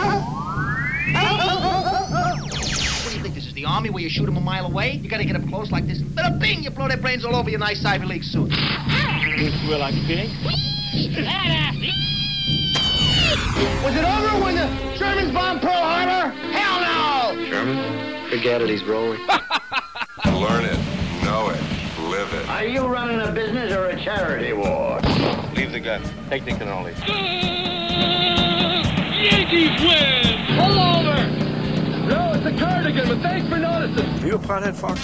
What do you think, this is the army where you shoot them a mile away? You gotta get up close like this, and bing, you blow their brains all over your nice Ivy League suit. You smell like pink. Was it over when the Germans bombed Pearl Harbor? Hell no! German? Forget it, he's rolling. Learn it, know it, live it. Are you running a business or a charity war? Leave the gun. Take the cannoli. Yankees win! Pull over! No, it's a cardigan, but thanks for noticing. You a pothead, Fox?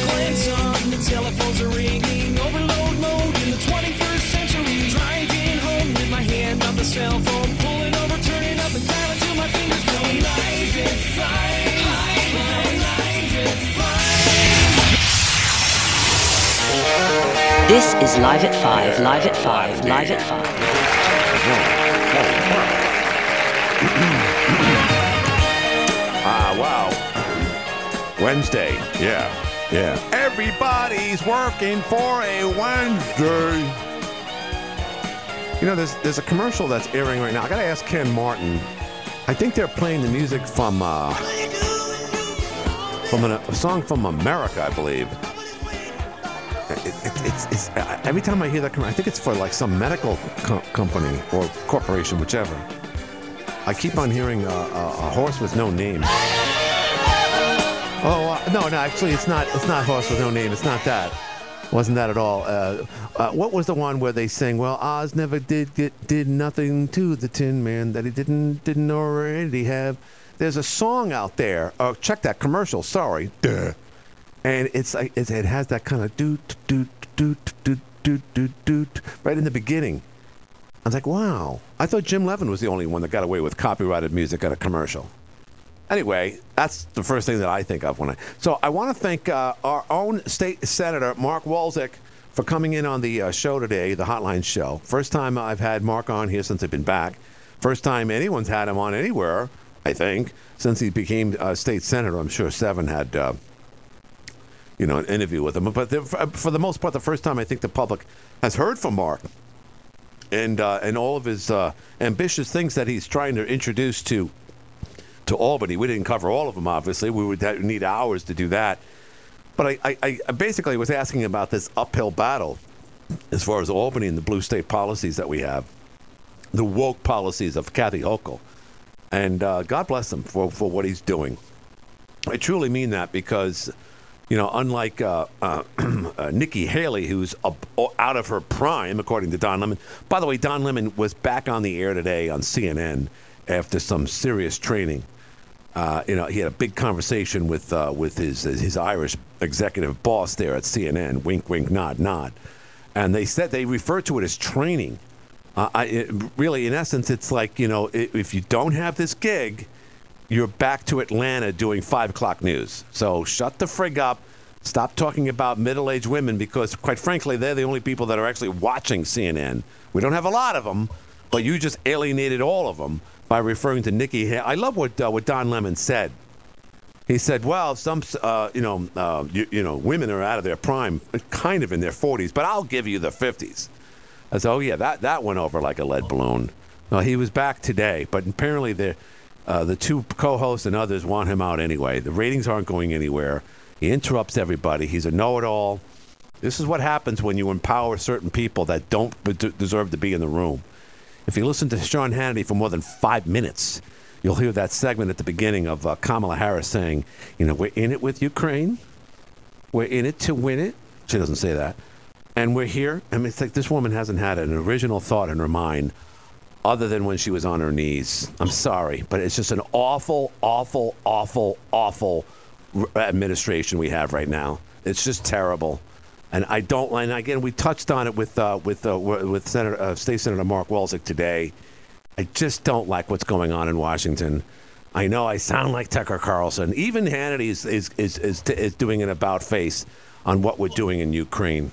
Glenn's on, the telephones are ringing. Overload mode in the 21st century. Driving home with my hand on the cell phone. Pulling over, turning up and down until my fingers go. Live at Five. This is Live at Five, Live at Five, Live at Five. Ah, wow. Wednesday. Yeah. Everybody's working for a Wednesday. You know, there's a commercial that's airing right now. I got to ask Ken Martin. I think they're playing the music from a song from America, I believe. It's every time I hear that commercial, I think it's for like some medical company or corporation, whichever. I keep on hearing a horse with no name. Oh no, actually it's not horse with no name. It's not that. Wasn't that at all? What was the one where they sing? Well, Oz never did nothing to the Tin Man that he didn't already have. There's a song out there. Oh, check that commercial. Sorry. Duh. And it's like it has that kind of doot doot doot doot doot doot doot right in the beginning. I was like, wow. I thought Jim Leven was the only one that got away with copyrighted music at a commercial. Anyway, that's the first thing that I think of when I. So I want to thank our own state senator Mark Walczyk for coming in on the show today, the Hotline Show. First time I've had Mark on here since I've been back. First time anyone's had him on anywhere, I think, since he became state senator. I'm sure Seven had. An interview with him. But for the most part, the first time I think the public has heard from Mark and all of his ambitious things that he's trying to introduce to Albany. We didn't cover all of them, obviously. We would need hours to do that. But I basically was asking about this uphill battle as far as Albany and the blue state policies that we have, the woke policies of Kathy Hochul. And God bless him for what he's doing. I truly mean that because... You know, unlike Nikki Haley, who's out of her prime, according to Don Lemon. By the way, Don Lemon was back on the air today on CNN after some serious training. He had a big conversation with his Irish executive boss there at CNN. Wink, wink, nod, nod. And they said they refer to it as training. Really, in essence, it's like, you know, if you don't have this gig, you're back to Atlanta doing 5 o'clock news. So shut the frig up. Stop talking about middle-aged women because, quite frankly, they're the only people that are actually watching CNN. We don't have a lot of them, but you just alienated all of them by referring to Nikki Haley. I love what Don Lemon said. He said, well, some women are out of their prime, kind of in their 40s, but I'll give you the 50s. I said, oh, yeah, that went over like a lead balloon. Well, he was back today, but apparently the two co-hosts and others want him out anyway. The ratings aren't going anywhere. He interrupts everybody. He's a know-it-all. This is what happens when you empower certain people that don't deserve to be in the room. If you listen to Sean Hannity for more than 5 minutes, you'll hear that segment at the beginning of Kamala Harris saying, you know, we're in it with Ukraine. We're in it to win it. She doesn't say that. And we're here. I mean, it's like this woman hasn't had an original thought in her mind other than when she was on her knees. I'm sorry, but it's just an awful, awful, awful, awful administration we have right now. It's just terrible. And I don't. And again, we touched on it with State Senator Mark Walczyk today. I just don't like what's going on in Washington. I know I sound like Tucker Carlson. Even Hannity is doing an about face on what we're doing in Ukraine.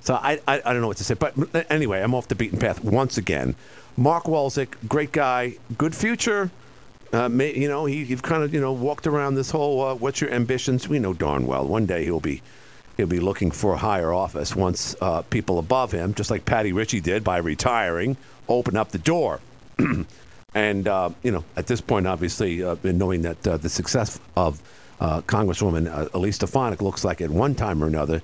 So I don't know what to say. But anyway, I'm off the beaten path once again. Mark Walczyk, great guy, good future. You've kind of walked around this whole what's your ambitions? We know darn well one day he'll be He'll be looking for a higher office once people above him, just like Patty Ritchie did by retiring, open up the door. And, at this point, obviously, knowing that the success of Congresswoman Elise Stefanik looks like at one time or another,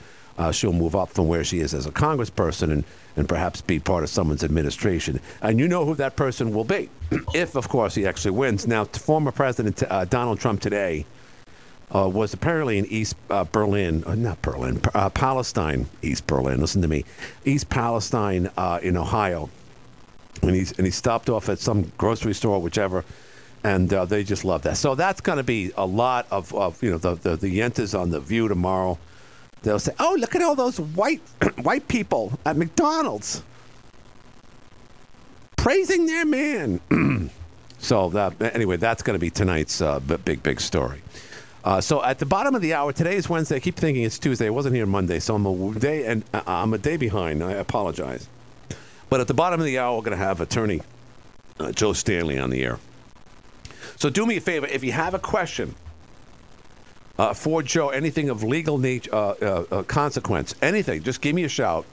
she'll move up from where she is as a congressperson and perhaps be part of someone's administration. And you know who that person will be, if, of course, he actually wins. Now, former President Donald Trump today was apparently in East Palestine in Ohio. And he stopped off at some grocery store, whichever, and they just love that. So that's going to be a lot of the yentas on The View tomorrow. They'll say, "Oh, look at all those white people at McDonald's praising their man." So that's going to be tonight's big story. So at the bottom of the hour, today is Wednesday. I keep thinking it's Tuesday. I wasn't here Monday, so I'm a day behind. I apologize. But at the bottom of the hour, we're going to have attorney Joe Stanley on the air. So do me a favor, if you have a question for Joe, anything of legal nature, consequence, anything, just give me a shout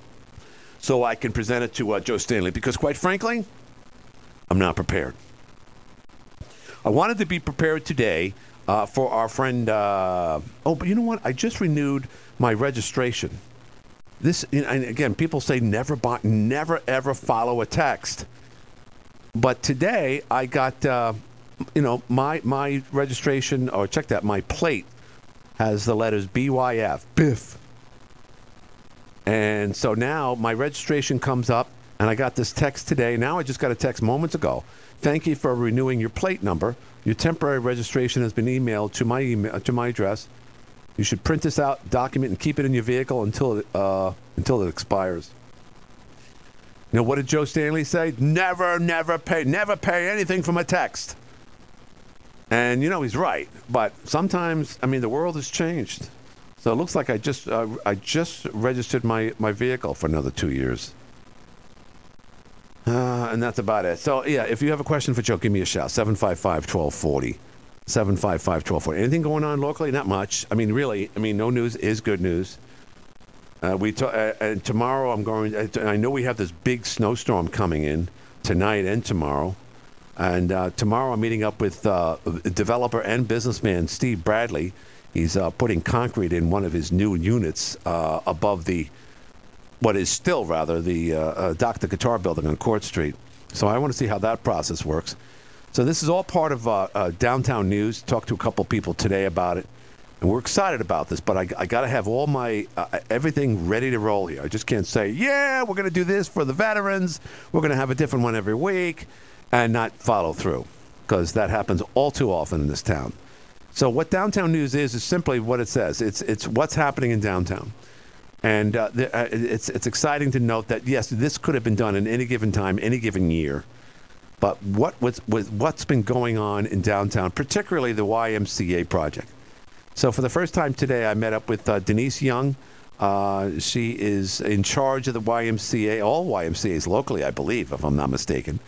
so I can present it to Joe Stanley, because quite frankly, I'm not prepared. I wanted to be prepared today for our friend. But you know what? I just renewed my registration. This, and again, people say never ever follow a text. But today I got, my registration, or check that, my plate has the letters BYF, Biff. And so now my registration comes up, and I got this text today. Now I just got a text moments ago. Thank you for renewing your plate number. Your temporary registration has been emailed to my address. You should print this out, document, and keep it in your vehicle until it expires. Now, what did Joe Stanley say? Never pay anything from a text. And he's right, but sometimes the world has changed. So it looks like I just registered my vehicle for another 2 years. And that's about it. So yeah, if you have a question for Joe, give me a shout. 755-1240. 755-1240. Anything going on locally? Not much. No news is good news. And tomorrow I'm going. I know we have this big snowstorm coming in tonight and tomorrow. And tomorrow I'm meeting up with developer and businessman Steve Bradley. He's putting concrete in one of his new units above the Dr. Guitar building on Court Street. So I want to see how that process works. So this is all part of Downtown News. Talked to a couple people today about it, and we're excited about this. But I got to have all my everything ready to roll here. I just can't say, yeah, we're going to do this for the veterans. We're going to have a different one every week, and not follow through, because that happens all too often in this town. So what Downtown News is simply what it says. It's what's happening in downtown, and it's exciting to note that yes, this could have been done in any given time, any given year. But what's been going on in downtown, particularly the YMCA project. So for the first time today, I met up with Denise Young. She is in charge of the YMCA, all YMCAs locally, I believe, if I'm not mistaken.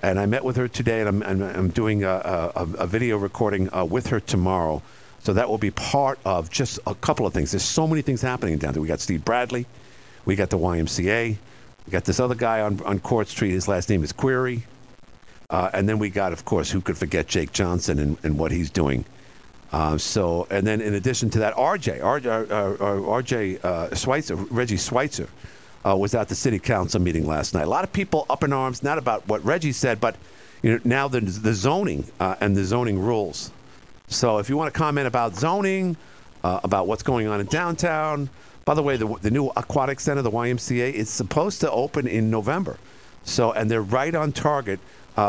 And I met with her today, and I'm doing a video recording with her tomorrow. So that will be part of just a couple of things. There's so many things happening in downtown. We got Steve Bradley. We got the YMCA. We got this other guy on Court Street. His last name is Query. And then we got, of course, who could forget Jake Johnson and what he's doing. And then in addition to that, RJ Schweitzer, Reggie Schweitzer, was at the city council meeting last night. A lot of people up in arms, not about what Reggie said, but now the zoning and the zoning rules. So if you want to comment about zoning, about what's going on in downtown. By the way, the new aquatic center, the YMCA, is supposed to open in November. So, and they're right on target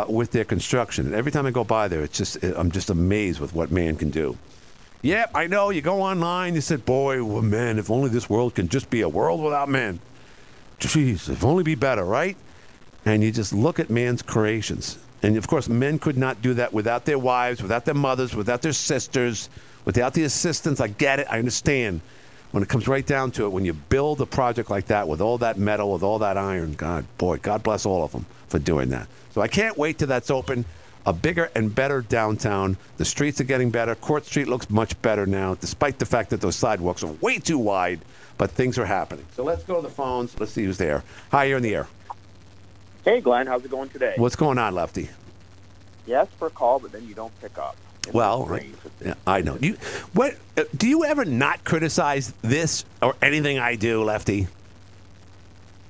with their construction. And every time I go by there, I'm just amazed with what man can do. Yep, I know. You go online, you said, boy, well, man, if only this world can just be a world without man. Jeez, if only be better, right? And you just look at man's creations. And, of course, men could not do that without their wives, without their mothers, without their sisters, without the assistance. I get it. I understand. When it comes right down to it, when you build a project like that with all that metal, with all that iron, God bless all of them for doing that. So I can't wait till that's open. a bigger and better downtown. The streets are getting better. Court Street looks much better now, despite the fact that those sidewalks are way too wide, but things are happening. So let's go to the phones. Let's see who's there. Hi, you're in the air. Hey, Glenn. How's it going today? What's going on, Lefty? You ask for a call, but then you don't pick up. Well, yeah, I know. Do you ever not criticize this or anything I do, Lefty?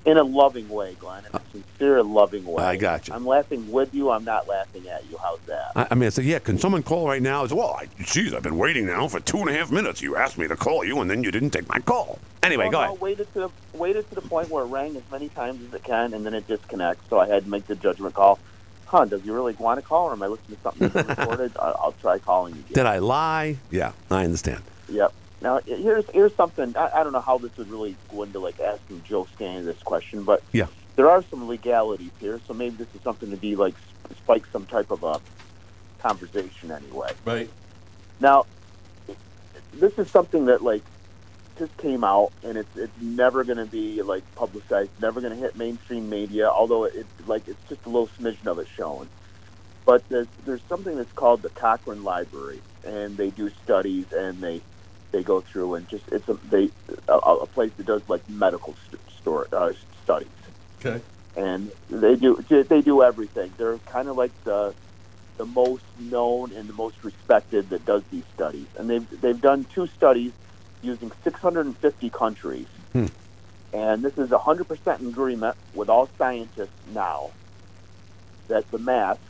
In a loving way, Glenn. In a sincere, loving way. I got you. I'm laughing with you. I'm not laughing at you. How's that? I mean, can someone call right now? It's, well, geez, I've been waiting now for 2.5 minutes. You asked me to call you, and then you didn't take my call. Anyway, go ahead. Waited to the point where it rang as many times as it can, and then it disconnects, so I had to make the judgment call. Do you really want to call, or am I listening to something that's recorded? I'll try calling you again. Did I lie? Yeah, I understand. Yep. Now, here's something. I don't know how this would really go into, like, asking Joe Stanley this question, but yeah, there are some legalities here, so maybe this is something to be, like, spike some type of a conversation anyway. Right. Now, this is something that, like, just came out, and it's never going to be, like, publicized, never going to hit mainstream media, although it's just a little smidgen of it shown. But there's something that's called the Cochrane Library, and they do studies, and they go through, and just it's a place that does, like, medical studies. Okay. And they do everything. They're kind of like the most known and the most respected that does these studies, and they've done two studies using 650 countries. And this is 100% in agreement with all scientists now that the mask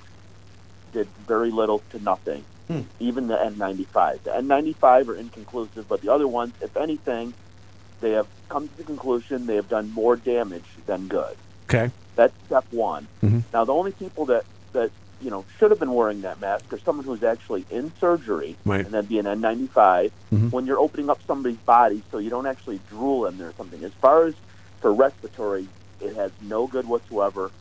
did very little to nothing, even the N95. The N95 are inconclusive, but the other ones, if anything, they have come to the conclusion they have done more damage than good. Okay. That's step one. Mm-hmm. Now, the only people that you know, should have been wearing that mask or someone who's actually in surgery, right, and that'd be an N95, mm-hmm, when you're opening up somebody's body so you don't actually drool in there or something. As far as for respiratory, it has no good whatsoever.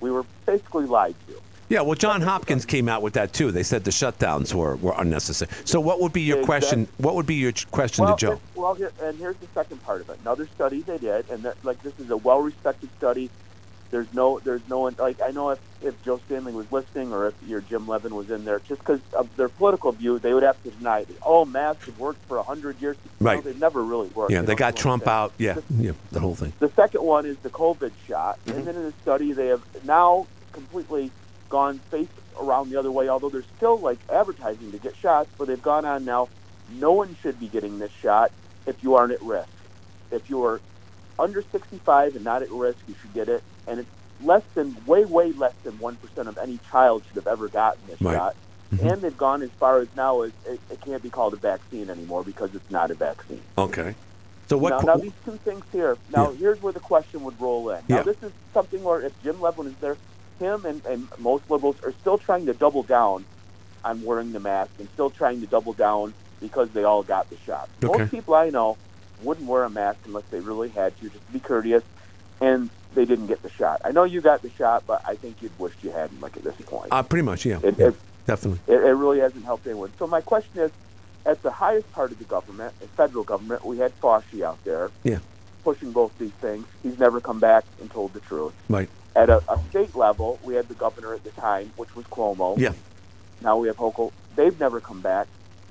We were basically lied to. Yeah, well, John Hopkins came out with that, too. They said the shutdowns were unnecessary. So what would be your question? What would be your question to Joe? Well, and here's the second part of it. Another study they did, and this is a well-respected study. There's no one, like, I know if Joe Stanley was listening or if your Jim Leven was in there, just because of their political view, they would have to deny it. Oh, masks have worked for 100 years. Right. No, they've never really worked. Yeah, they got Trump out. Yeah, the whole thing. The second one is the COVID shot. Mm-hmm. And then in the study, they have now completely gone face around the other way, although they're still, like, advertising to get shots, but they've gone on now. No one should be getting this shot if you aren't at risk. If you are under 65 and not at risk, you should get it. And it's way less than 1% of any child should have ever gotten this shot. Mm-hmm. And they've gone as far as now as it can't be called a vaccine anymore because it's not a vaccine. Okay. So what? Now these two things here. Now, here's where the question would roll in. Now, this is something where if Jim Leven is there, him and most liberals are still trying to double down on wearing the mask and still trying to double down because they all got the shot. Okay. Most people I know wouldn't wear a mask unless they really had to, just to be courteous. And they didn't get the shot. I know you got the shot, but I think you'd wished you hadn't, like, at this point. Pretty much, yeah. Definitely. It really hasn't helped anyone. So my question is, at the highest part of the government, the federal government, we had Fauci out there pushing both these things. He's never come back and told the truth. Right. At a state level, we had the governor at the time, which was Cuomo. Yeah. Now we have Hochul. They've never come back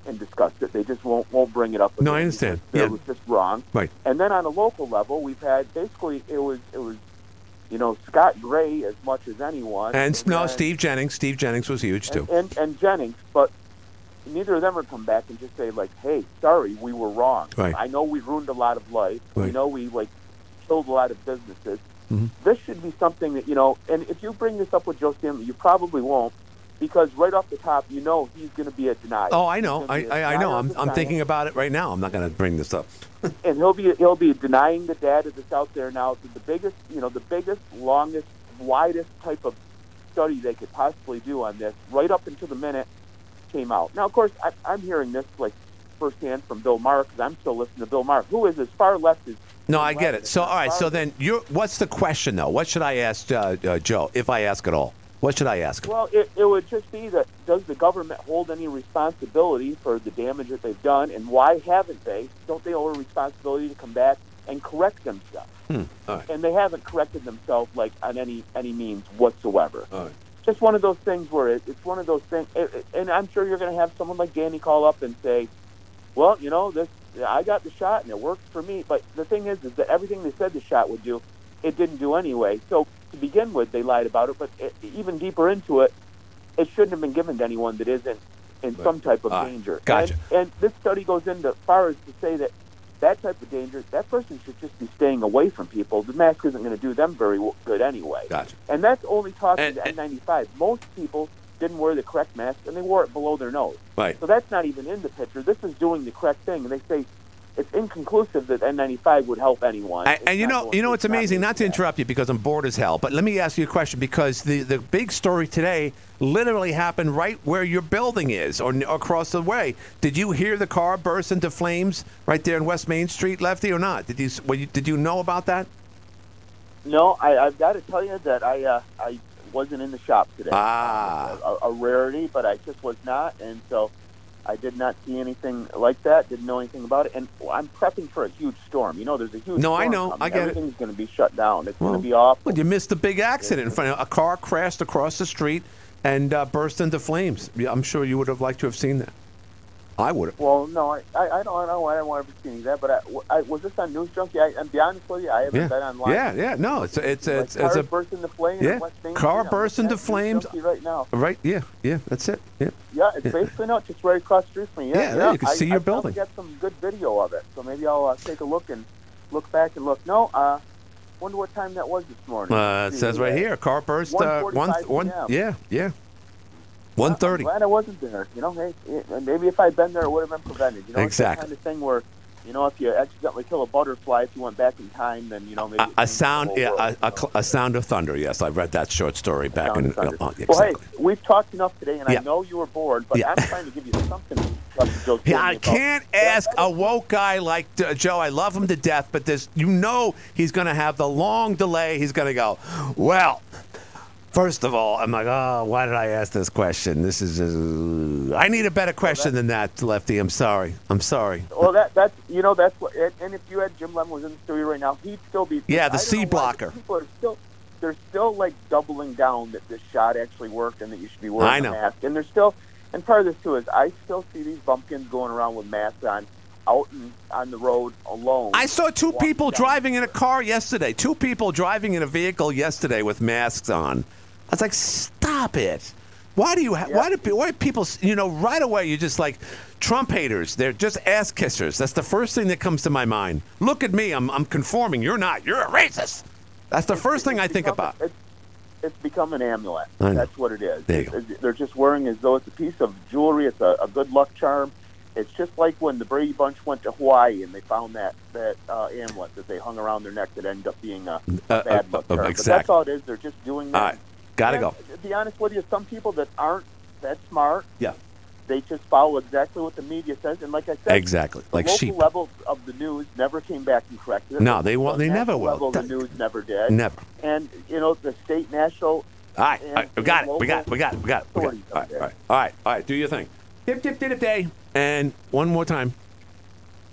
and discussed it. They just won't bring it up. No, I understand. It was just wrong. Right. And then on a local level, we've had basically it was you know, Scott Gray as much as anyone. And no, Steve Jennings. Steve Jennings was huge too. And Jennings, but neither of them would come back and just say, like, hey, sorry, we were wrong. Right. I know we ruined a lot of life. Right. I know we, like, killed a lot of businesses. Mm-hmm. This should be something that, you know, and if you bring this up with Joe Stanley, you probably won't. Because right off the top, you know he's going to be a denier. Oh, I know. I know. I'm thinking about it right now. I'm not going to bring this up. And he'll be denying the data that's out there now. The biggest, you know, the biggest, longest, widest type of study they could possibly do on this, right up until the minute came out. Now, of course, I'm hearing this, like, firsthand from Bill Maher, because I'm still listening to Bill Maher, who is as far left as. No, I get it. So all right. So then, what's the question though? What should I ask Joe, if I ask at all? What should I ask? Well, it would just be that, does the government hold any responsibility for the damage that they've done, and why haven't they? Don't they owe a responsibility to come back and correct themselves? All right. And they haven't corrected themselves, like, on any means whatsoever. All right. just one of those things where it's one of those things. And I'm sure you're going to have someone like Danny call up and say, well, you know, this, I got the shot and it worked for me. But the thing is that everything they said the shot would do, it didn't do anyway. So to begin with, they lied about it. But even deeper into it, it shouldn't have been given to anyone that isn't in some type of danger. Gotcha. And this study goes into far as to say that that type of danger, that person should just be staying away from people. The mask isn't going to do them very good anyway. Gotcha. And that's only talking to N95. Most people didn't wear the correct mask, and they wore it below their nose. Right. So that's not even in the picture. This is doing the correct thing. And they say it's inconclusive that N95 would help anyone. And you know, it's amazing. Not to interrupt you because I'm bored as hell, but let me ask you a question because the big story today literally happened right where your building is or across the way. Did you hear the car burst into flames right there in West Main Street, Lefty, or not? Did you know about that? No, I've got to tell you that I wasn't in the shop today. A rarity, but I just was not, and so I did not see anything like that, didn't know anything about it, and I'm prepping for a huge storm. You know, there's a huge storm. No, I know. I get it. Everything's going to be shut down. It's going to be awful. Well, you missed the big accident in front of you. A car crashed across the street and burst into flames. I'm sure you would have liked to have seen that. I would have. Well, no, I don't know. I don't want to have seen that, but I was this on News Junkie? I'm be honest with you, I haven't been online. Yeah, no, it's a burst into flames. Yeah, car burst into flames right now. Right, yeah, that's it. Yeah, it's basically not just right across the street from me. Yeah, you can see your building. I got some good video of it, so maybe I'll take a look and look back and look. No, wonder what time that was this morning. It says right here, car burst. 1:45 p.m. Yeah. 1:30. I'm glad I wasn't there. You know, hey, maybe if I'd been there, it would have been prevented. You know, exactly. It's the kind of thing where, you know, if you accidentally kill a butterfly, if you went back in time, then you know maybe a sound of thunder. Yes, I read that short story back in. Exactly. Well, hey, we've talked enough today, and I know you were bored, but I'm trying to give you something. I can't ask a woke guy like Joe. I love him to death, but this, you know, he's going to have the long delay. He's going to go, well. First of all, I'm like, why did I ask this question? This is I need a better question than that, Lefty. I'm sorry. Well, that's you know, that's what. And if you had Jim Leven was in the studio right now, he'd still be. Yeah, the C blocker. People are still, they're still like doubling down that this shot actually worked and that you should be wearing a mask. And they're still, and part of this too is I still see these bumpkins going around with masks on. Out on the road alone. I saw two people driving in a car yesterday. Two people driving in a vehicle yesterday with masks on. I was like, stop it. Why do you? Why do people? You know, right away you're just like Trump haters. They're just ass kissers. That's the first thing that comes to my mind. Look at me. I'm conforming. You're not. You're a racist. That's the first thing I think about. It's become an amulet. That's what it is. They're just wearing as though it's a piece of jewelry. It's a good luck charm. It's just like when the Brady Bunch went to Hawaii and they found that amulet that they hung around their neck that ended up being a bad luck charm. Exactly. But that's all it is. They're just doing that. All right. Gotta go. To be honest with you, some people that aren't that smart, they just follow exactly what the media says. And like I said, exactly. Like the local sheep. Level of the news never came back and corrected it. No, they won't. They never will. Level of the news never did. Never. And, you know, the state, national. All right. All right. We got it. All right. Do your thing. Dip, day. And one more time.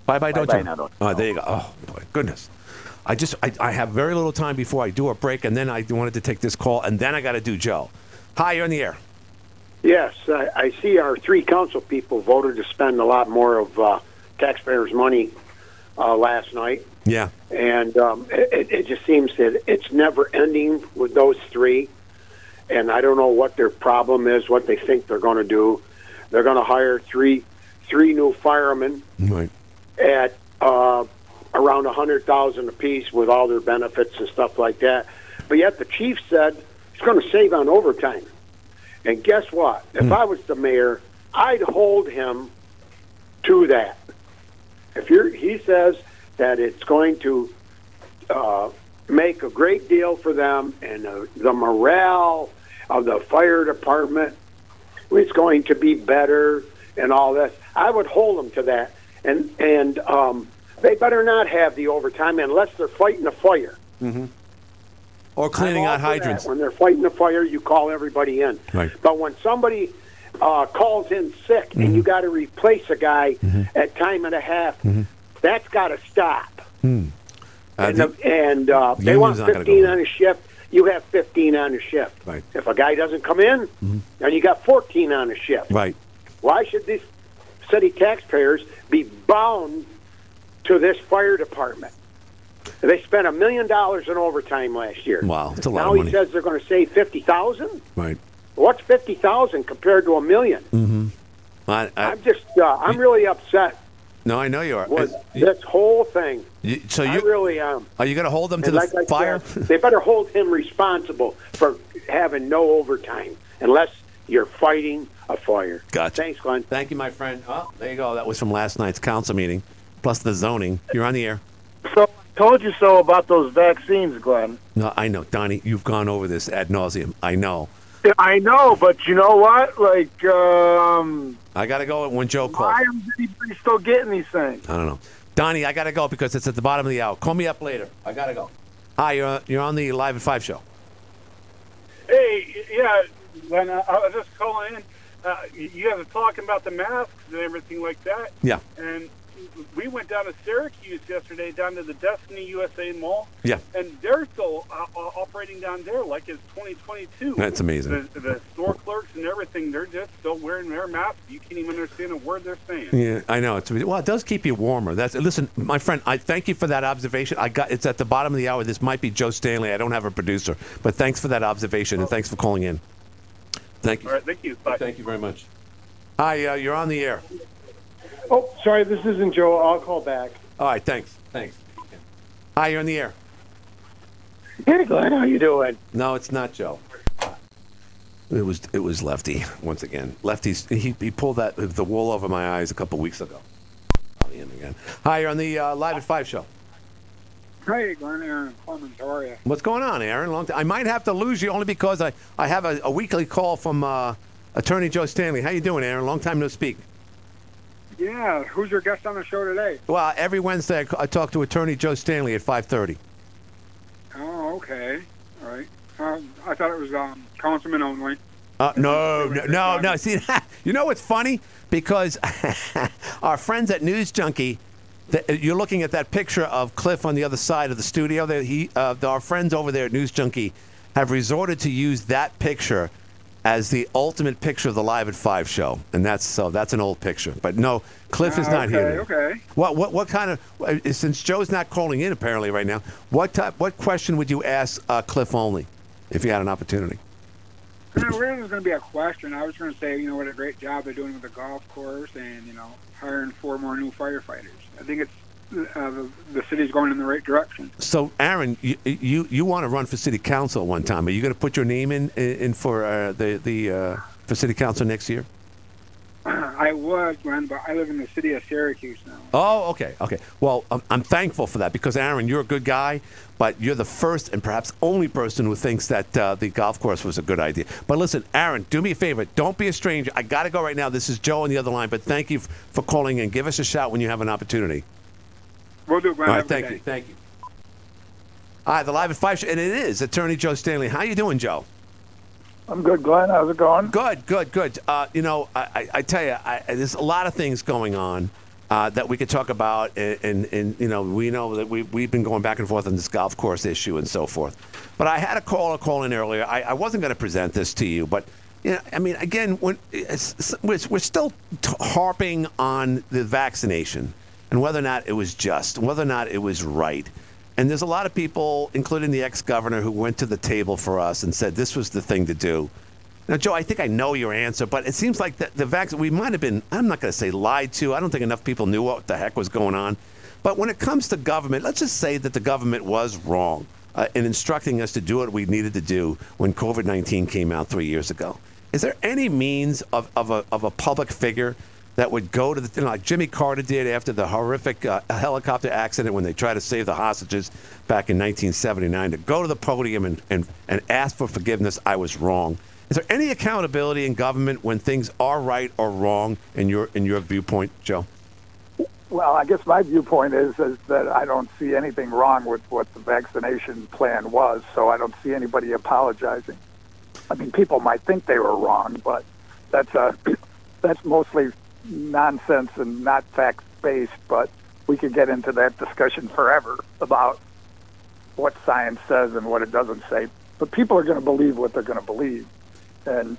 Bye-bye, don't you? Oh, there you go. Oh, boy, goodness. I have very little time before I do a break, and then I wanted to take this call, and then I got to do Joe. Hi, you're on the air. Yes, I see our three council people voted to spend a lot more of taxpayers' money last night. Yeah. And it just seems that it's never ending with those three, and I don't know what their problem is, what they think they're going to do. They're going to hire three new firemen at around $100,000 apiece with all their benefits and stuff like that. But yet the chief said he's going to save on overtime. And guess what? If I was the mayor, I'd hold him to that. If he says that it's going to make a great deal for them and the morale of the fire department, it's going to be better and all this. I would hold them to that. And they better not have the overtime unless they're fighting a fire. Mm-hmm. Or cleaning out hydrants. When they're fighting a fire, you call everybody in. Right. But when somebody calls in sick and you got to replace a guy at time and a half, that's got to stop. And they want 15 on a shift. you have 15 on the shift. Right. If a guy doesn't come in, mm-hmm. now you got 14 on the shift. Right. Why should these city taxpayers be bound to this fire department? They spent $1 million in overtime last year. Wow, that's a lot of money. Now he says they're going to save $50,000? Right. What's $50,000 compared to $1 million? Mm-hmm. I'm really upset. No, I know you are. This whole thing. I really am. Are you going to hold them to the fire? They better hold him responsible for having no overtime, unless you're fighting a fire. Gotcha. Thanks, Glenn. Thank you, my friend. Oh, there you go. That was from last night's council meeting, plus the zoning. You're on the air. So I told you so about those vaccines, Glenn. No, I know. Donnie, you've gone over this ad nauseum. I know. I know, but you know what? Like, I got to go when Joe calls. Why is anybody still getting these things? I don't know. Donnie, I got to go because it's at the bottom of the hour. Call me up later. I got to go. Hi, you're on the Live at Five show. Hey, yeah, when I was just calling in. You guys were talking about the masks and everything like that. Yeah. And we went down to Syracuse yesterday, down to the Destiny USA Mall. Yeah. And they're still operating down there like it's 2022. That's amazing. The store clerks and everything, they're just still wearing their masks. You can't even understand a word they're saying. Yeah, I know. Well, it does keep you warmer. Listen, my friend, I thank you for that observation. It's at the bottom of the hour. This might be Joe Stanley. I don't have a producer. But thanks for that observation, and thanks for calling in. Thank you. All right, thank you. Bye. Thank you very much. Hi, you're on the air. Oh, sorry, this isn't Joe. I'll call back. All right, thanks. Hi, you're on the air. Hey, Glenn, how you doing? No, it's not Joe. It was Lefty once again. Lefty's he pulled the wool over my eyes a couple weeks ago. Him again. Hi, you're on the Live at Five show. Hey, Glenn, Aaron Clemens, how are you? What's going on, Aaron? Long time. I might have to lose you only because I have a weekly call from Attorney Joe Stanley. How you doing, Aaron? Long time no speak. Yeah, who's your guest on the show today? Well, every Wednesday I talk to Attorney Joe Stanley at 5:30. Oh, okay. All right. I thought it was Councilman only. No. See, you know what's funny? Because our friends at News Junkie, you're looking at that picture of Cliff on the other side of the studio. Our friends over there at News Junkie have resorted to use that picture as the ultimate picture of the Live at Five show, and that's an old picture. But no, Cliff is not here today. Okay. What kind of, since Joe's not calling in apparently right now, what question would you ask Cliff Olney if you had an opportunity? Really, there's going to be a question. I was going to say, you know, what a great job they're doing with the golf course, and you know, hiring 4 more new firefighters. I think it's the city's going in the right direction. So, Aaron, you want to run for city council one time? Are you going to put your name in for for city council next year? I was, Glenn, but I live in the city of Syracuse now. Oh, okay. Well, I'm thankful for that because, Aaron, you're a good guy, but you're the first and perhaps only person who thinks that the golf course was a good idea. But listen, Aaron, do me a favor. Don't be a stranger. I got to go right now. This is Joe on the other line, but thank you for calling in. Give us a shout when you have an opportunity. We'll do it, Glenn. All right, thank you. All right, the Live at Five show, and it is Attorney Joe Stanley. How you doing, Joe? I'm good, Glenn. How's it going? Good. You know, I tell you, there's a lot of things going on that we could talk about, and you know, we know that we've been going back and forth on this golf course issue and so forth. But I had a call in earlier. I wasn't going to present this to you, but you know, I mean, again, we're still harping on the vaccination and whether or not it was just, whether or not it was right. And there's a lot of people, including the ex-governor, who went to the table for us and said this was the thing to do. Now, Joe, I think I know your answer, but it seems like the vaccine, we might have been, I'm not going to say lied to. I don't think enough people knew what the heck was going on. But when it comes to government, let's just say that the government was wrong in instructing us to do what we needed to do when COVID-19 came out 3 years ago. Is there any means of a public figure that would go to the thing, like Jimmy Carter did after the horrific helicopter accident when they tried to save the hostages back in 1979, to go to the podium and ask for forgiveness? I was wrong. Is there any accountability in government when things are right or wrong in your viewpoint, Joe? Well, I guess my viewpoint is that I don't see anything wrong with what the vaccination plan was, so I don't see anybody apologizing. I mean, people might think they were wrong, but that's mostly nonsense and not fact-based, but we could get into that discussion forever about what science says and what it doesn't say. But people are going to believe what they're going to believe. And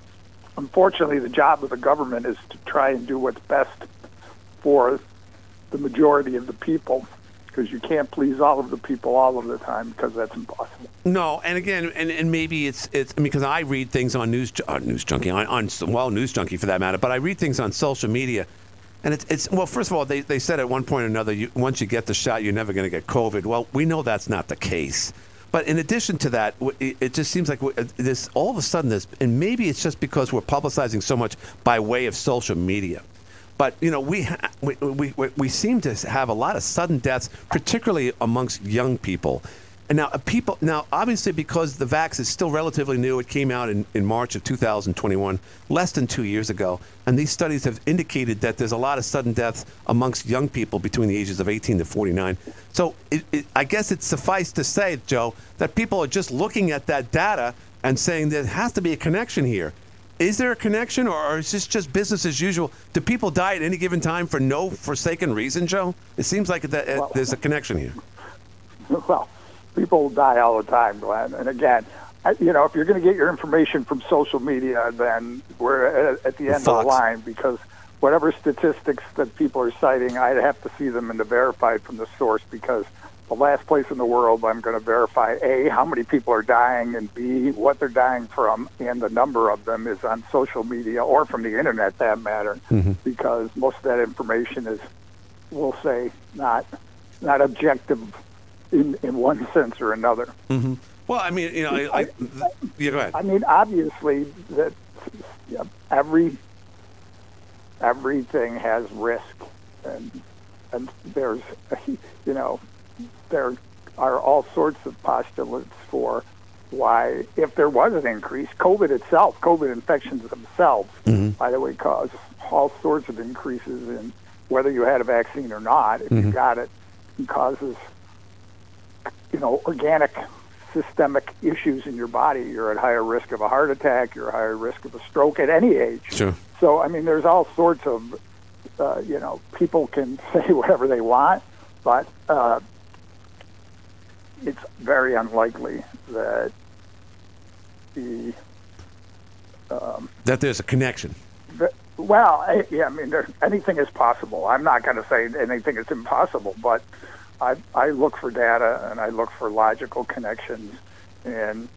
unfortunately, the job of the government is to try and do what's best for the majority of the people, because you can't please all of the people all of the time, because that's impossible. No, and again, and maybe it's because I read things on News Junkie for that matter, but I read things on social media, and it's well, first of all, they said at one point or another, once you get the shot, you're never going to get COVID. Well, we know that's not the case. But in addition to that, it just seems like this all of a sudden this, and maybe it's just because we're publicizing so much by way of social media. But, you know, we seem to have a lot of sudden deaths, particularly amongst young people. And now, obviously, because the vax is still relatively new, it came out in March of 2021, less than 2 years ago. And these studies have indicated that there's a lot of sudden deaths amongst young people between the ages of 18 to 49. So I guess it's suffice to say, Joe, that people are just looking at that data and saying there has to be a connection here. Is there a connection, or is this just business as usual? Do people die at any given time for no forsaken reason, Joe? It seems like there's a connection here. Well, people die all the time, Glenn. And again, if you're going to get your information from social media, then we're at the end of the line, because whatever statistics that people are citing, I'd have to see them and to verify from the source, because the last place in the world I'm going to verify, A, how many people are dying, and B, what they're dying from, and the number of them is on social media or from the internet, that matter, because most of that information is, we'll say, not objective in one sense or another. Mm-hmm. Well, I mean, go ahead. I mean, obviously, that everything has risk, and there's, there are all sorts of postulates for why, if there was an increase, COVID infections themselves, by the way, cause all sorts of increases in whether you had a vaccine or not. If you got it, it causes, organic, systemic issues in your body. You're at higher risk of a heart attack. You're at higher risk of a stroke at any age. Sure. So, I mean, there's all sorts of, people can say whatever they want, but it's very unlikely that that there's a connection. Anything is possible. I'm not going to say anything is impossible, but I look for data and I look for logical connections. And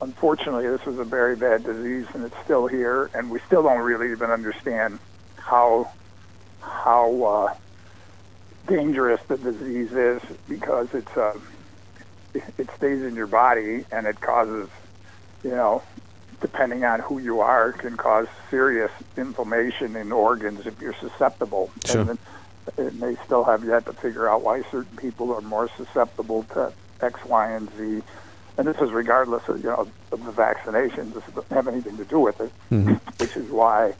unfortunately, this was a very bad disease, and it's still here, and we still don't really even understand how dangerous the disease is, because it's it stays in your body, and it causes, depending on who you are, can cause serious inflammation in organs if you're susceptible. Sure. And they still have yet to figure out why certain people are more susceptible to X, Y, and Z. And this is regardless of, of the vaccinations. This doesn't have anything to do with it, which is why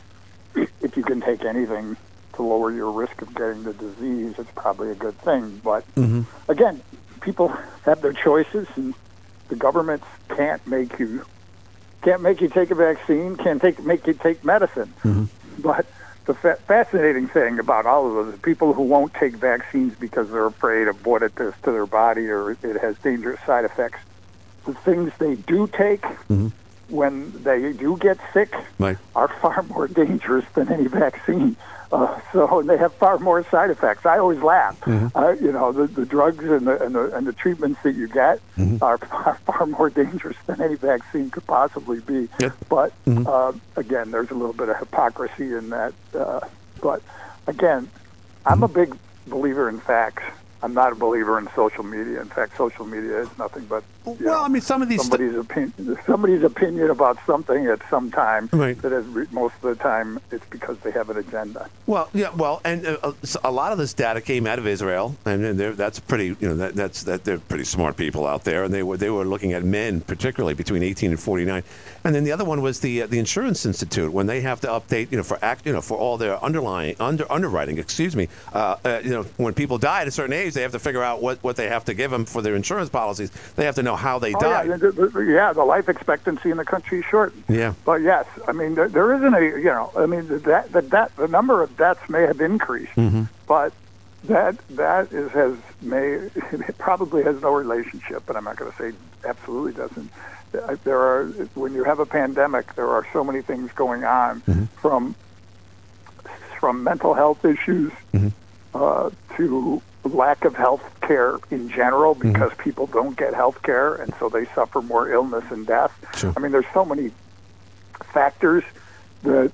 if you can take anything to lower your risk of getting the disease, it's probably a good thing. But again, people have their choices, and the government can't make you take a vaccine, make you take medicine. But the fascinating thing about all of those is people who won't take vaccines because they're afraid of what it does to their body or it has dangerous side effects. The things they do take when they do get sick are far more dangerous than any vaccine. So they have far more side effects. I always laugh. The drugs and the treatments that you get are far more dangerous than any vaccine could possibly be. Yep. But again, there's a little bit of hypocrisy in that. But again, I'm a big believer in facts. I'm not a believer in social media. In fact, social media is nothing but somebody's opinion about something at some time. Right. That is, most of the time, it's because they have an agenda. Well, yeah. Well, and a lot of this data came out of Israel, and that's pretty. They're pretty smart people out there, and they were looking at men, particularly between 18 and 49. And then the other one was the Insurance Institute, when they have to update, for all their underwriting. When people die at a certain age, they have to figure out what they have to give them for their insurance policies. They have to know how they died. Yeah, the life expectancy in the country is short. Yeah. But yes, I mean, there isn't the number of deaths may have increased, but That probably has no relationship, but I'm not going to say absolutely doesn't. There are, when you have a pandemic, there are so many things going on, mm-hmm. from mental health issues, mm-hmm. To lack of health care in general, because mm-hmm. people don't get health care, and so they suffer more illness and death. Sure. I mean, there's so many factors that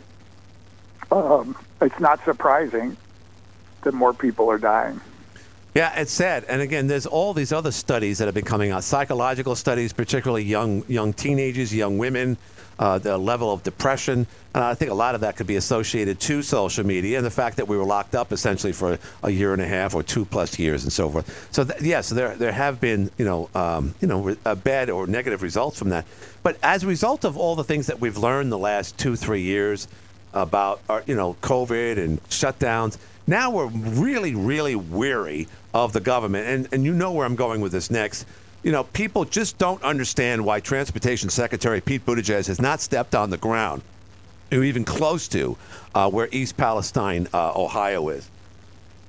it's not surprising that more people are dying. Yeah, it's sad. And again, there's all these other studies that have been coming out, psychological studies, particularly young teenagers, young women, the level of depression. And I think a lot of that could be associated to social media and the fact that we were locked up essentially for a year and a half or 2+ years and so forth. So so there have been, bad or negative results from that. But as a result of all the things that we've learned the last 2-3 years about our, COVID and shutdowns, now we're really, really weary of the government. And you know where I'm going with this next. People just don't understand why Transportation Secretary Pete Buttigieg has not stepped on the ground, or even close to, where East Palestine, Ohio is.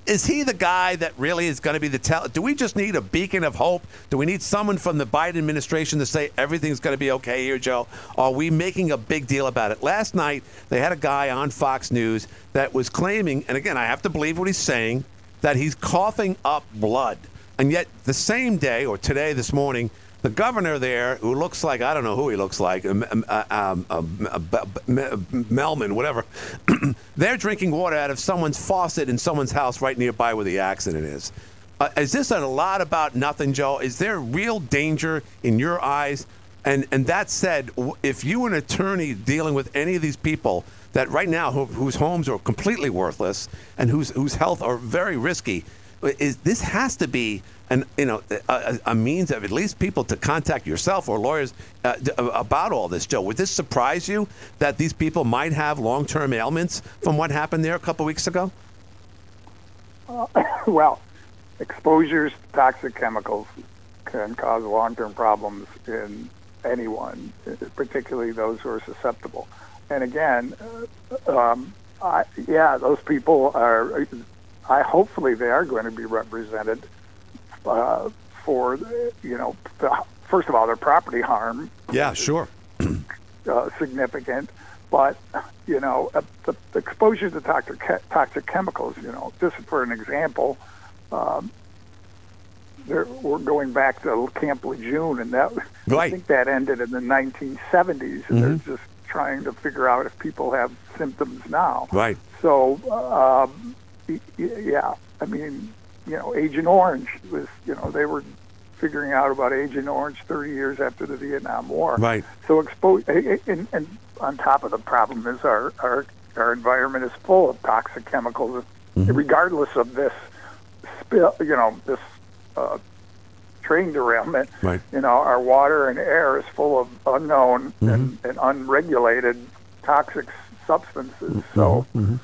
Is he the guy that really is going to be do we just need a beacon of hope? Do we need someone from the Biden administration to say everything's going to be okay here, Joe? Are we making a big deal about it? Last night, they had a guy on Fox News that was claiming, and again, I have to believe what he's saying, that he's coughing up blood. And yet the same day, or today, this morning, the governor there, who looks like, I don't know who he looks like, Melman, whatever, they're drinking water out of someone's faucet in someone's house right nearby where the accident is. Is this a lot about nothing, Joe? Is there real danger in your eyes? And that said, if you were an attorney dealing with any of these people that right now whose homes are completely worthless and whose health are very risky, this has to be a means of at least people to contact yourself or lawyers about all this, Joe. Would this surprise you that these people might have long-term ailments from what happened there a couple weeks ago? Well, exposures to toxic chemicals can cause long-term problems in anyone, particularly those who are susceptible. And again, those people are... hopefully they are going to be represented for, first of all, their property harm. Yeah, sure. Significant, but the exposure to toxic chemicals. Just for an example, we're going back to Camp Lejeune, and that right. I think that ended in the 1970s, and mm-hmm. they're just trying to figure out if people have symptoms now. Right. So. Yeah, I mean, Agent Orange was, they were figuring out about Agent Orange 30 years after the Vietnam War. Right. So and on top of the problem is our environment is full of toxic chemicals, mm-hmm. regardless of this spill, this train derailment. Right. Our water and air is full of unknown mm-hmm. and unregulated toxic substances. Mm-hmm. So. Mm-hmm.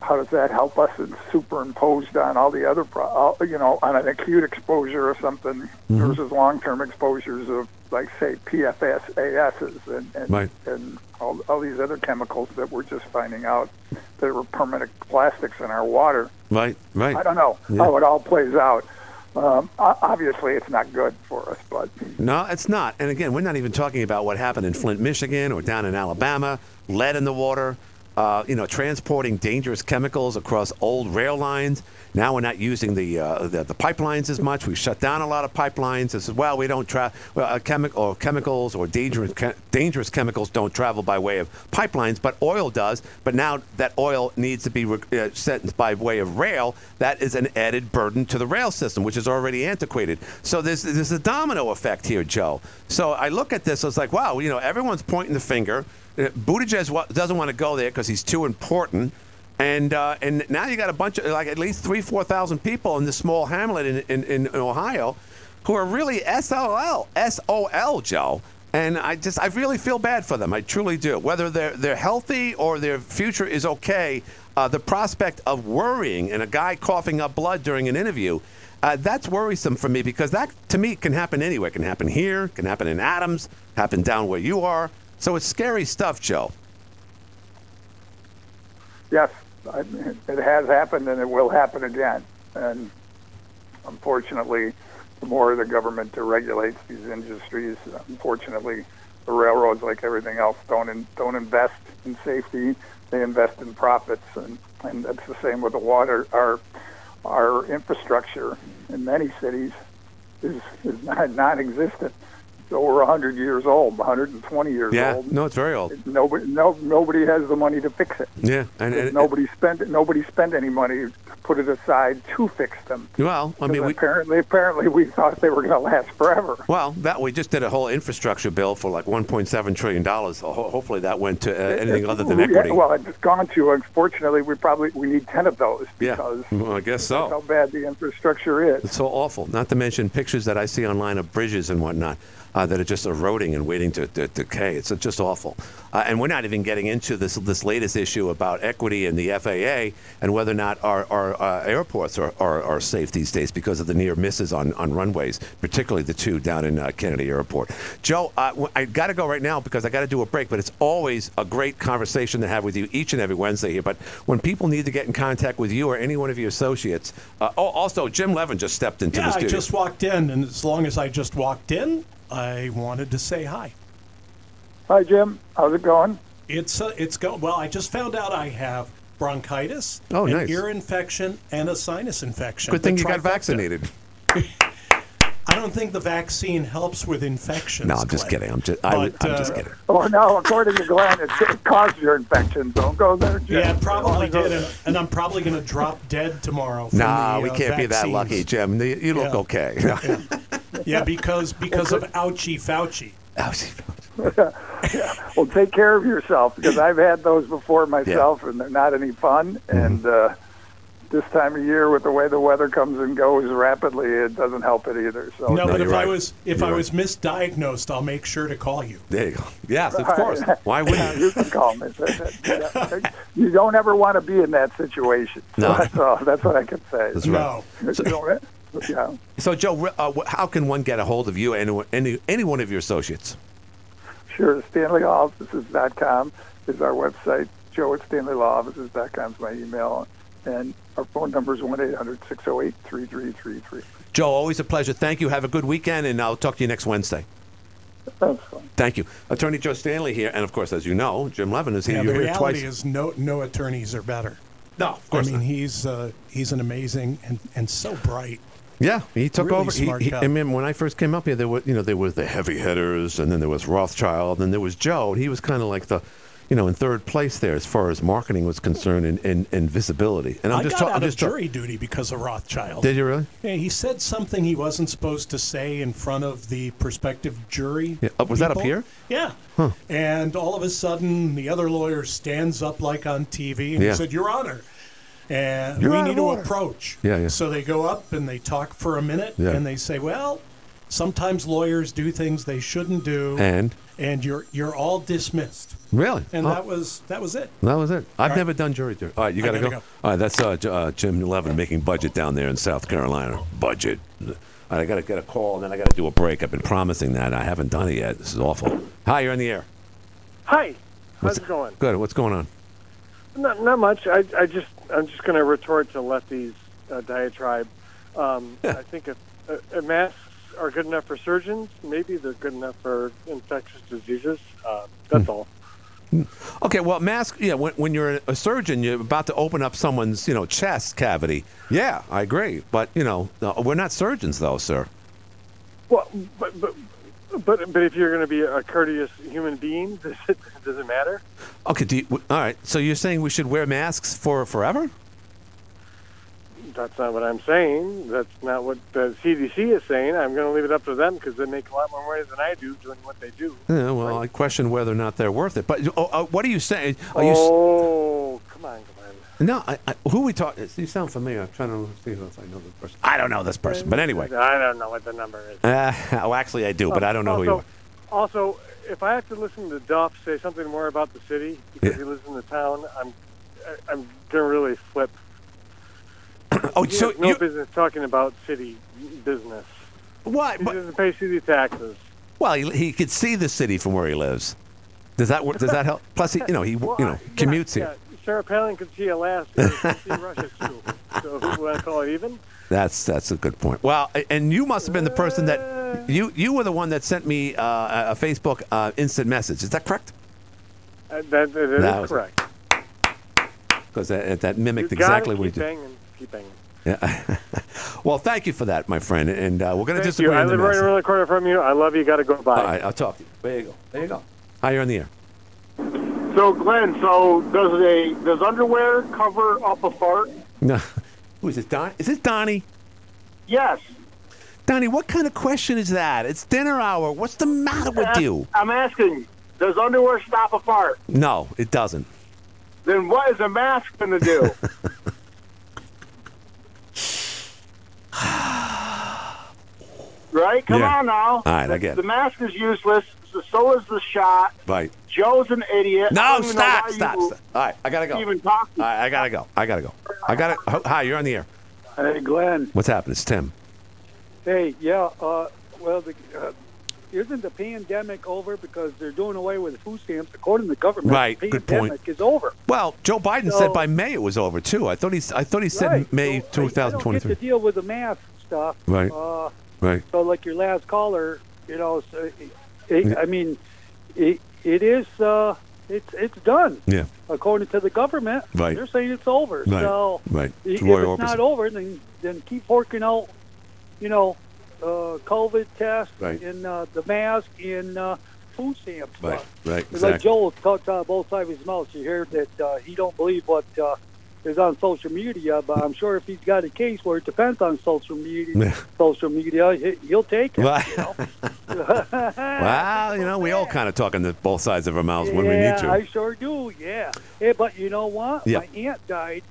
How does that help us? It's superimposed on all the other, on an acute exposure or something mm-hmm. versus long-term exposures of, like, say, PFAS, ASs, and right. and all these other chemicals that we're just finding out that were permanent plastics in our water. Right, right. I don't know how it all plays out. Obviously, it's not good for us, but... No, it's not. And again, we're not even talking about what happened in Flint, Michigan, or down in Alabama, lead in the water. Transporting dangerous chemicals across old rail lines. Now we're not using the pipelines as much. We've shut down a lot of pipelines. As well, we don't travel. Chemicals or dangerous chemicals don't travel by way of pipelines, but oil does. But now that oil needs to be sentenced by way of rail. That is an added burden to the rail system, which is already antiquated. So there's a domino effect here, Joe. So I look at this. I was like, wow, everyone's pointing the finger. Buttigieg doesn't want to go there because he's too important, and now you got a bunch of at least 3,000-4,000 people in this small hamlet in Ohio, who are really SOL, Joe. And I really feel bad for them. I truly do. Whether they're healthy or their future is okay, the prospect of worrying and a guy coughing up blood during an interview. That's worrisome for me because that to me can happen anywhere. It can happen here. Can happen in Adams. Happen down where you are. So it's scary stuff, Joe. Yes, It has happened, and it will happen again. And unfortunately, the more the government regulates these industries, unfortunately, the railroads, like everything else, don't invest in safety. They invest in profits, and that's the same with the water. Our infrastructure in many cities is non-existent. It's over 100 years old, 120 years old. Yeah, no, it's very old. Nobody has the money to fix it. Yeah, and nobody spent any money to put it aside to fix them. Well, I mean, apparently we thought they were going to last forever. Well, that we just did a whole infrastructure bill for like $1.7 trillion. Hopefully, that went to anything other than equity. Yeah, well, it's gone to. Unfortunately, we need 10 of those because well, I guess so. That's how bad the infrastructure is. It's so awful. Not to mention pictures that I see online of bridges and whatnot. That are just eroding and waiting to decay. It's just awful. And we're not even getting into this latest issue about equity and the FAA and whether or not our airports are safe these days because of the near misses on runways, particularly the two down in Kennedy Airport. Joe, I got to go right now because I got to do a break, but it's always a great conversation to have with you each and every Wednesday here. But when people need to get in contact with you or any one of your associates, also Jim Leven just stepped into the studio. Yeah, I just walked in, and as long as I just walked in, I wanted to say hi. Hi, Jim. How's it going? It's going well. I just found out I have bronchitis, an ear infection, and a sinus infection. Good thing you got vaccinated. I don't think the vaccine helps with infections. No, I'm just kidding. I'm just kidding. Oh no! According to Glenn, it caused your infection. Don't go there, Jim. Yeah, it probably did, and I'm probably going to drop dead tomorrow. We can't be that lucky, Jim. You look okay. Yeah. Yeah, because of Ouchie Fauci. Ouchie Fauci. Yeah. Well, take care of yourself, because I've had those before myself, and they're not any fun. Mm-hmm. And this time of year, with the way the weather comes and goes rapidly, it doesn't help it either. So no, but if I was misdiagnosed, I'll make sure to call you. There you go. Yes, of course. Why wouldn't you? You can call me. You don't ever want to be in that situation. No. That's what I can say. That's right. No. Yeah. So, Joe, how can one get a hold of you and any one of your associates? Sure. StanleyLawOffices.com is our website. Joe at StanleyLawOffices.com is my email. And our phone number is 1-800-608-3333. Joe, always a pleasure. Thank you. Have a good weekend, and I'll talk to you next Wednesday. Thanks. Thank you. Attorney Joe Stanley here. And, of course, as you know, Jim Leven is here. Yeah, the reality is no attorneys are better. No, of course not. He's an amazing and so bright. Yeah, he took really over. I mean, when I first came up here, there were the heavy hitters, and then there was Rothschild, and there was Joe. He was kind of like in third place there as far as marketing was concerned and visibility. And I got out of jury duty because of Rothschild. Did you really? Yeah, he said something he wasn't supposed to say in front of the prospective jury. Yeah. Was that up here? Yeah. Huh. And all of a sudden, the other lawyer stands up like on TV and he said, "Your Honor. And we need to approach." Yeah. So they go up and they talk for a minute and they say, "Well, sometimes lawyers do things they shouldn't do." And you're all dismissed. Really? And that was it. That was it. I've never done jury duty. All right, you got to go. All right, that's Jim Leven making budget down there in South Carolina. Budget. All right, I got to get a call and then I got to do a break. I've been promising that. I haven't done it yet. This is awful. Hi, you're on the air. Hi. How's it going? Good. What's going on? Not much. I'm just going to retort to Lefty's diatribe. I think if masks are good enough for surgeons, maybe they're good enough for infectious diseases. That's all. Okay, well, mask. Yeah, when you're a surgeon, you're about to open up someone's chest cavity. Yeah, I agree. But we're not surgeons, though, sir. Well, But if you're going to be a courteous human being, does it matter? Okay. All right. So you're saying we should wear masks for forever? That's not what I'm saying. That's not what the CDC is saying. I'm going to leave it up to them because they make a lot more money than I do doing what they do. Yeah, well, right? I question whether or not they're worth it. But what are you saying? Come on. No, who are we talking? You sound familiar. I'm trying to see if I know this person. I don't know this person, but anyway. I don't know what the number is. Well, actually, I do, but I don't know who you are. Also, if I have to listen to Duff say something more about the city because he lives in the town, I'm going to really flip. No business talking about city business. What? He doesn't pay city taxes. Well, he could see the city from where he lives. Does that help? Plus, he commutes here. Sarah Palin can see Alaska, she can see Russia too. So who would I call even? That's a good point. Well, and you must have been the person that you were the one that sent me a Facebook instant message. Is that correct? That is correct. Because that mimicked exactly what you did. Keep banging. Yeah. Well, thank you for that, my friend. And we're going to disagree. Thank you. I live right around the corner from you. I love you. Got to go. Bye. All right. I'll talk to you. There you go. Hi, you're on the air. So, Glenn, does underwear cover up a fart? No. Who is it, Don? Is it Donnie? Yes. Donnie, what kind of question is that? It's dinner hour. What's the matter with you? I'm asking, does underwear stop a fart? No, it doesn't. Then what is a mask going to do? Right? Come on now. All right, I get it. The mask is useless. So is the shot. Right. Joe's an idiot. No, stop. All right, I got to go. I got to go. Hi, you're on the air. Hey, Glenn. What's happening? It's Tim. Hey, yeah. Isn't the pandemic over because they're doing away with food stamps? According to the government, right. The pandemic is over. Well, Joe Biden said by May it was over, too. I thought he said May 2023. I don't get to deal with the math stuff. Right. So like your last caller, so it's done. Yeah. According to the government, they're saying it's over. Right. So if it's not over, then keep working out, COVID tests and the mask and food stamps. Right. Exactly. Like Joel talked out of both sides of his mouth. You hear that he don't believe what is on social media, but I'm sure if he's got a case where it depends on social media, he'll take it. Well, well, we all kind of talk on both sides of our mouths when we need to. I sure do. Yeah. Hey, but you know what? Yeah. My aunt died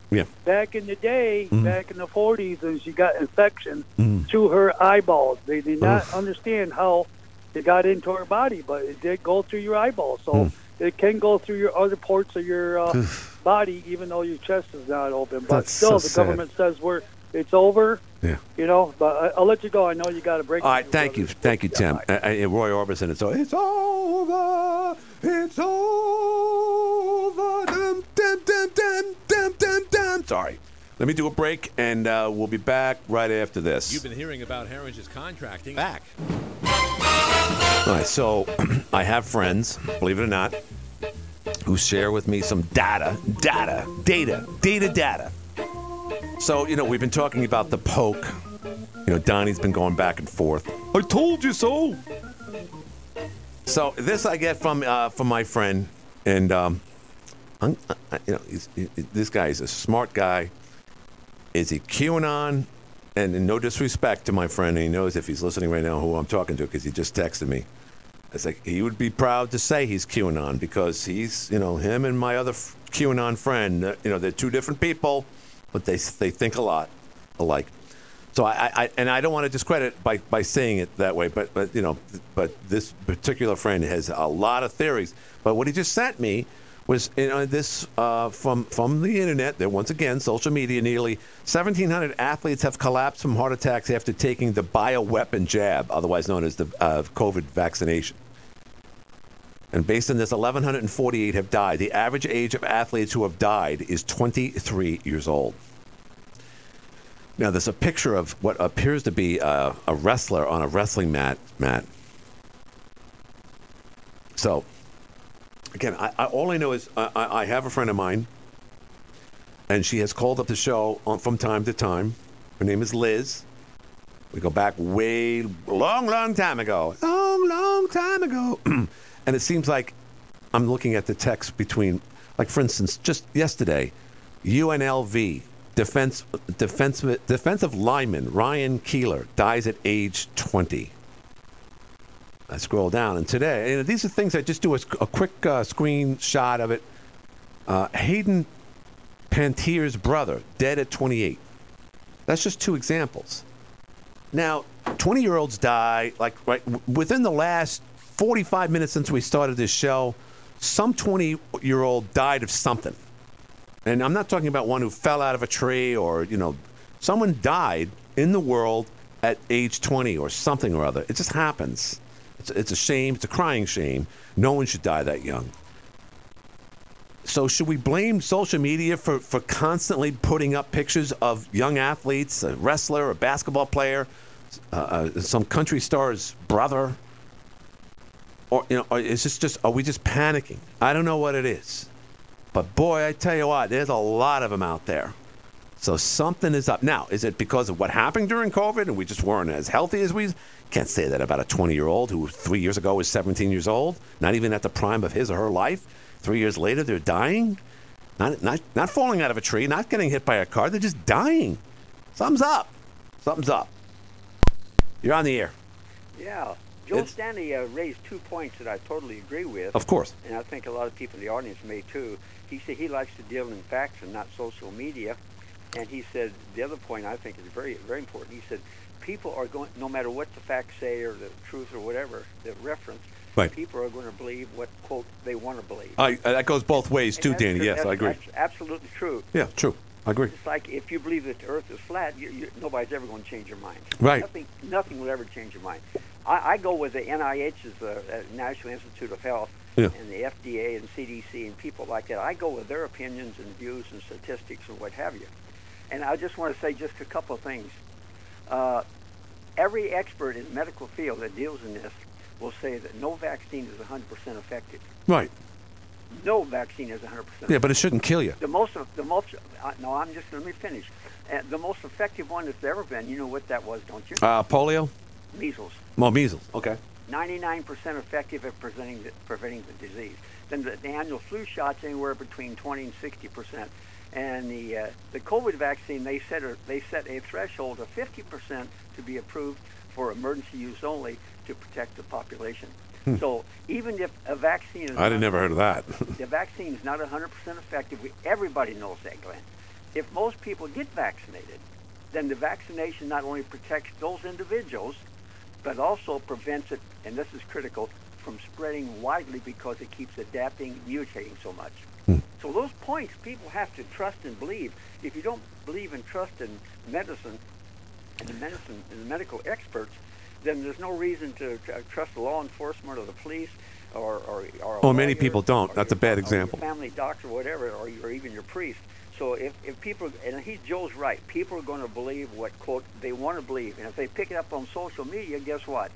back in the day, back in the 40s, and she got infection to her eyeballs. They did not understand how it got into her body, but it did go through your eyeballs. So it can go through your other parts of your body, even though your chest is not open. But the government says it's over. Yeah. But I'll let you go. I know you got a break. All right. Thank you, Tim. Roy Orbison. It's over. It's over. Dum, dum, dum, dum, dum, dum, dum. Sorry. Let me do a break, and we'll be back right after this. You've been hearing about Herring's contracting. Back. All right, so I have friends, believe it or not, who share with me some data. So, we've been talking about the poke. Donnie's been going back and forth. I told you so. So this I get from my friend, and this guy is a smart guy. Is he QAnon? And no disrespect to my friend, and he knows if he's listening right now who I'm talking to because he just texted me. It's like he would be proud to say he's QAnon because he's, him and my other QAnon friend, they're two different people, but they think a lot alike. So I don't want to discredit by saying it that way, but this particular friend has a lot of theories. But what he just sent me was this from the internet. That once again, social media. Nearly 1,700 athletes have collapsed from heart attacks after taking the bioweapon jab, otherwise known as the COVID vaccination. And based on this, 1,148 have died. The average age of athletes who have died is 23 years old. Now, there's a picture of what appears to be a wrestler on a wrestling mat. So. Again, all I know is I have a friend of mine, and she has called up the show from time to time. Her name is Liz. We go back way long time ago. And it seems like I'm looking at the text between, like, for instance, just yesterday, UNLV defensive lineman Ryan Keeler dies at age 20. I scroll down, and today, these are things I just do a quick screenshot of it. Hayden Pantier's brother, dead at 28. That's just two examples. Now, 20-year-olds die, like, right within the last 45 minutes since we started this show, some 20-year-old died of something. And I'm not talking about one who fell out of a tree or, someone died in the world at age 20 or something or other. It just happens. It's a shame. It's a crying shame. No one should die that young. So should we blame social media for constantly putting up pictures of young athletes, a wrestler, a basketball player, some country star's brother? Or, you know, or is this just, are we just panicking? I don't know what it is. But boy, I tell you what, there's a lot of them out there. So something is up. Now, is it because of what happened during COVID and we just weren't as healthy as we? Can't say that about a 20-year-old who 3 years ago was 17 years old, not even at the prime of his or her life. 3 years later, they're dying. Not falling out of a tree, not getting hit by a car. They're just dying. Something's up. Something's up. You're on the air. Yeah. Joe Stanley raised 2 points that I totally agree with. Of course. And I think a lot of people in the audience may, too. He said he likes to deal in facts and not social media. And he said, the other point I think is very, very important. He said, people are going, no matter what the facts say or the truth or whatever, the reference, right, people are going to believe what, quote, they want to believe. That goes both ways, too, Danny. True. Yes, I agree. That's absolutely true. Yeah, true. I agree. It's like if you believe that the Earth is flat, nobody's ever going to change your mind. Right. Nothing will ever change your mind. I go with the NIH's, National Institute of Health, yeah, and the FDA and CDC and people like that. I go with their opinions and views and statistics and what have you. And I just want to say just a couple of things. Every expert in the medical field that deals in this will say that no vaccine is 100% effective. Right. No vaccine is 100%. Yeah, but it shouldn't kill you. Let me finish. The most effective one that's ever been, you know what that was, don't you? Polio? Measles. Well, measles, okay. 99% effective at preventing the disease. Then the annual flu shot's anywhere between 20 and 60%. And the COVID vaccine, they set a threshold of 50% to be approved for emergency use only to protect the population. So even if a vaccine is... I'd never heard of that. The vaccine is not 100% effective. Everybody knows that, Glenn. If most people get vaccinated, then the vaccination not only protects those individuals, but also prevents it, and this is critical, from spreading widely because it keeps adapting, mutating so much. So those points, people have to trust and believe. If you don't believe and trust in medicine and the medical experts, then there's no reason to trust law enforcement or the police or a lawyer, many people don't. That's a bad example. Or your family doctor, whatever, or even your priest. So if people, and Joe's right, people are going to believe what, quote, they want to believe. And if they pick it up on social media, guess what?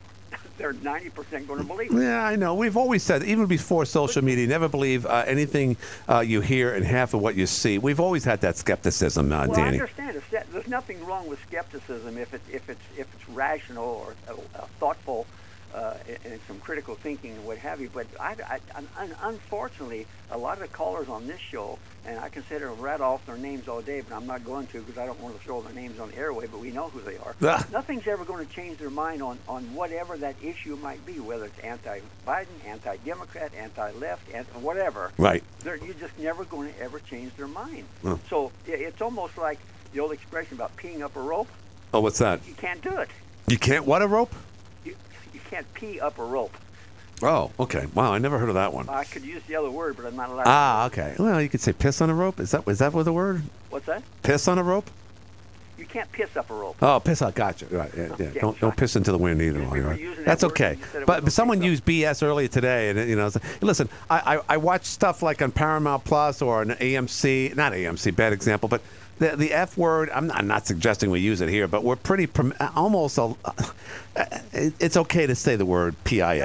They're 90% going to believe it. Yeah, I know. We've always said, even before social media, never believe anything you hear and half of what you see. We've always had that skepticism, Danny. Well, I understand. There's nothing wrong with skepticism if it's rational or thoughtful and some critical thinking and what have you. But unfortunately, a lot of the callers on this show, and I consider rat off their names all day, but I'm not going to because I don't want to throw their names on the airway, but we know who they are. Nothing's ever going to change their mind on whatever that issue might be, whether it's anti-Biden, anti-Democrat, anti-left, whatever. Right. You're just never going to ever change their mind. Oh. So it's almost like the old expression about peeing up a rope. Oh, what's that? You can't do it. You can't what a rope? You can't pee up a rope. Oh, okay. Wow, I never heard of that one. I could use the other word, but I'm not allowed to. Ah, okay. Well, you could say piss on a rope. Is that what the word? What's that? Piss on a rope? You can't piss up a rope. Oh, piss up. Gotcha. Right. Yeah. Don't piss into the wind either. Right. That's okay. But someone used BS earlier today, and you know, like, listen, I watch stuff like on Paramount Plus or on AMC. Not AMC, bad example, but the F word. I'm not suggesting we use it here, but we're pretty it's okay to say the word PIS. Yeah,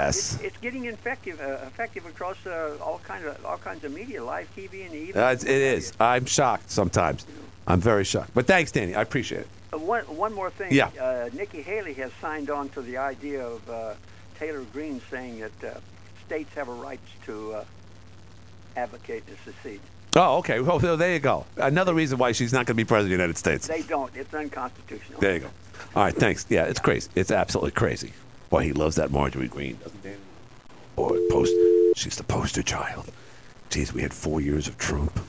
it's getting effective across all kinds of media, live TV and even. It is. I'm shocked sometimes. I'm very shocked. But thanks, Danny. I appreciate it. One more thing. Yeah. Nikki Haley has signed on to the idea of Taylor Greene saying that states have a right to advocate and secede. Oh, okay. Well, there you go. Another reason why she's not going to be president of the United States. They don't. It's unconstitutional. There you go. All right, thanks. Yeah, it's crazy. It's absolutely crazy. Boy, he loves that Marjorie Greene, doesn't he? Boy, she's the poster child. Geez, we had 4 years of Trump.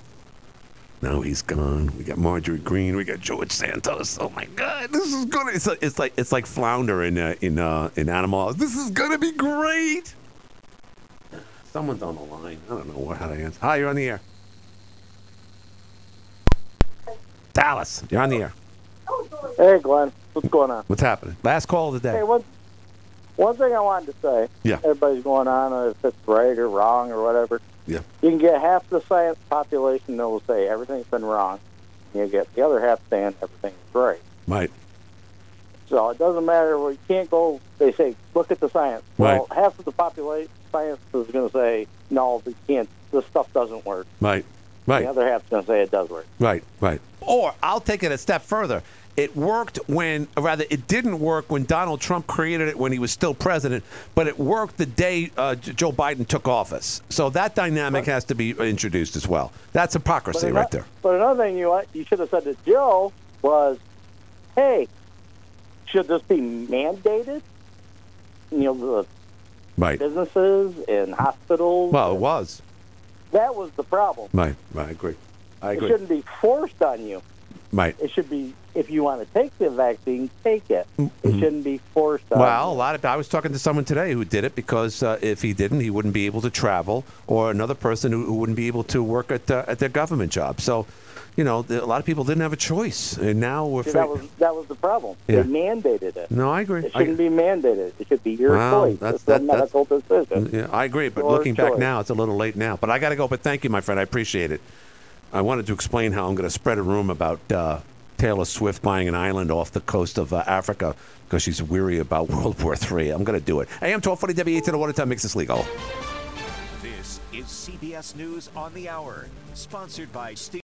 Now he's gone. We got Marjorie Greene. We got George Santos. Oh my God, this is gonna. It's like flounder in Animal House. This is gonna be great. Someone's on the line. I don't know how to answer. Hi, you're on the air. Dallas, you're on the air. Hey, Glenn. What's going on? What's happening? Last call of the day. Hey, one thing I wanted to say. Yeah. Everybody's going on, if it's right or wrong or whatever. Yeah. You can get half the science population that will say everything's been wrong, and you get the other half saying everything's right. Right. So it doesn't matter. You can't go, they say, look at the science. Right. Well, half of the population, science is going to say, no, we can't, this stuff doesn't work. Right, right. The other half's going to say it does work. Right, right. Or I'll take it a step further. It worked when, or rather, it didn't work when Donald Trump created it when he was still president, but it worked the day Joe Biden took office. So that dynamic has to be introduced as well. That's hypocrisy right there. But another thing you should have said to Joe was, hey, should this be mandated? You know, the businesses and hospitals. Well, it was. That was the problem. Right, I agree. It shouldn't be forced on you. Right. It should be, if you want to take the vaccine, take it. It shouldn't be forced on you. I was talking to someone today who did it because if he didn't, he wouldn't be able to travel, or another person who wouldn't be able to work at their government job. So, you know, a lot of people didn't have a choice, and now we're... That was the problem. Yeah. They mandated it. No, I agree. It shouldn't be mandated. It should be your choice. That's a medical decision. Yeah, I agree, but looking back now, it's a little late now. But I got to go, but thank you, my friend. I appreciate it. I wanted to explain how I'm going to spread a rumor about Taylor Swift buying an island off the coast of Africa because she's weary about World War III. I'm going to do it. AM 1240 W8 to the Watertown makes this legal. This is CBS News on the Hour, sponsored by Steve.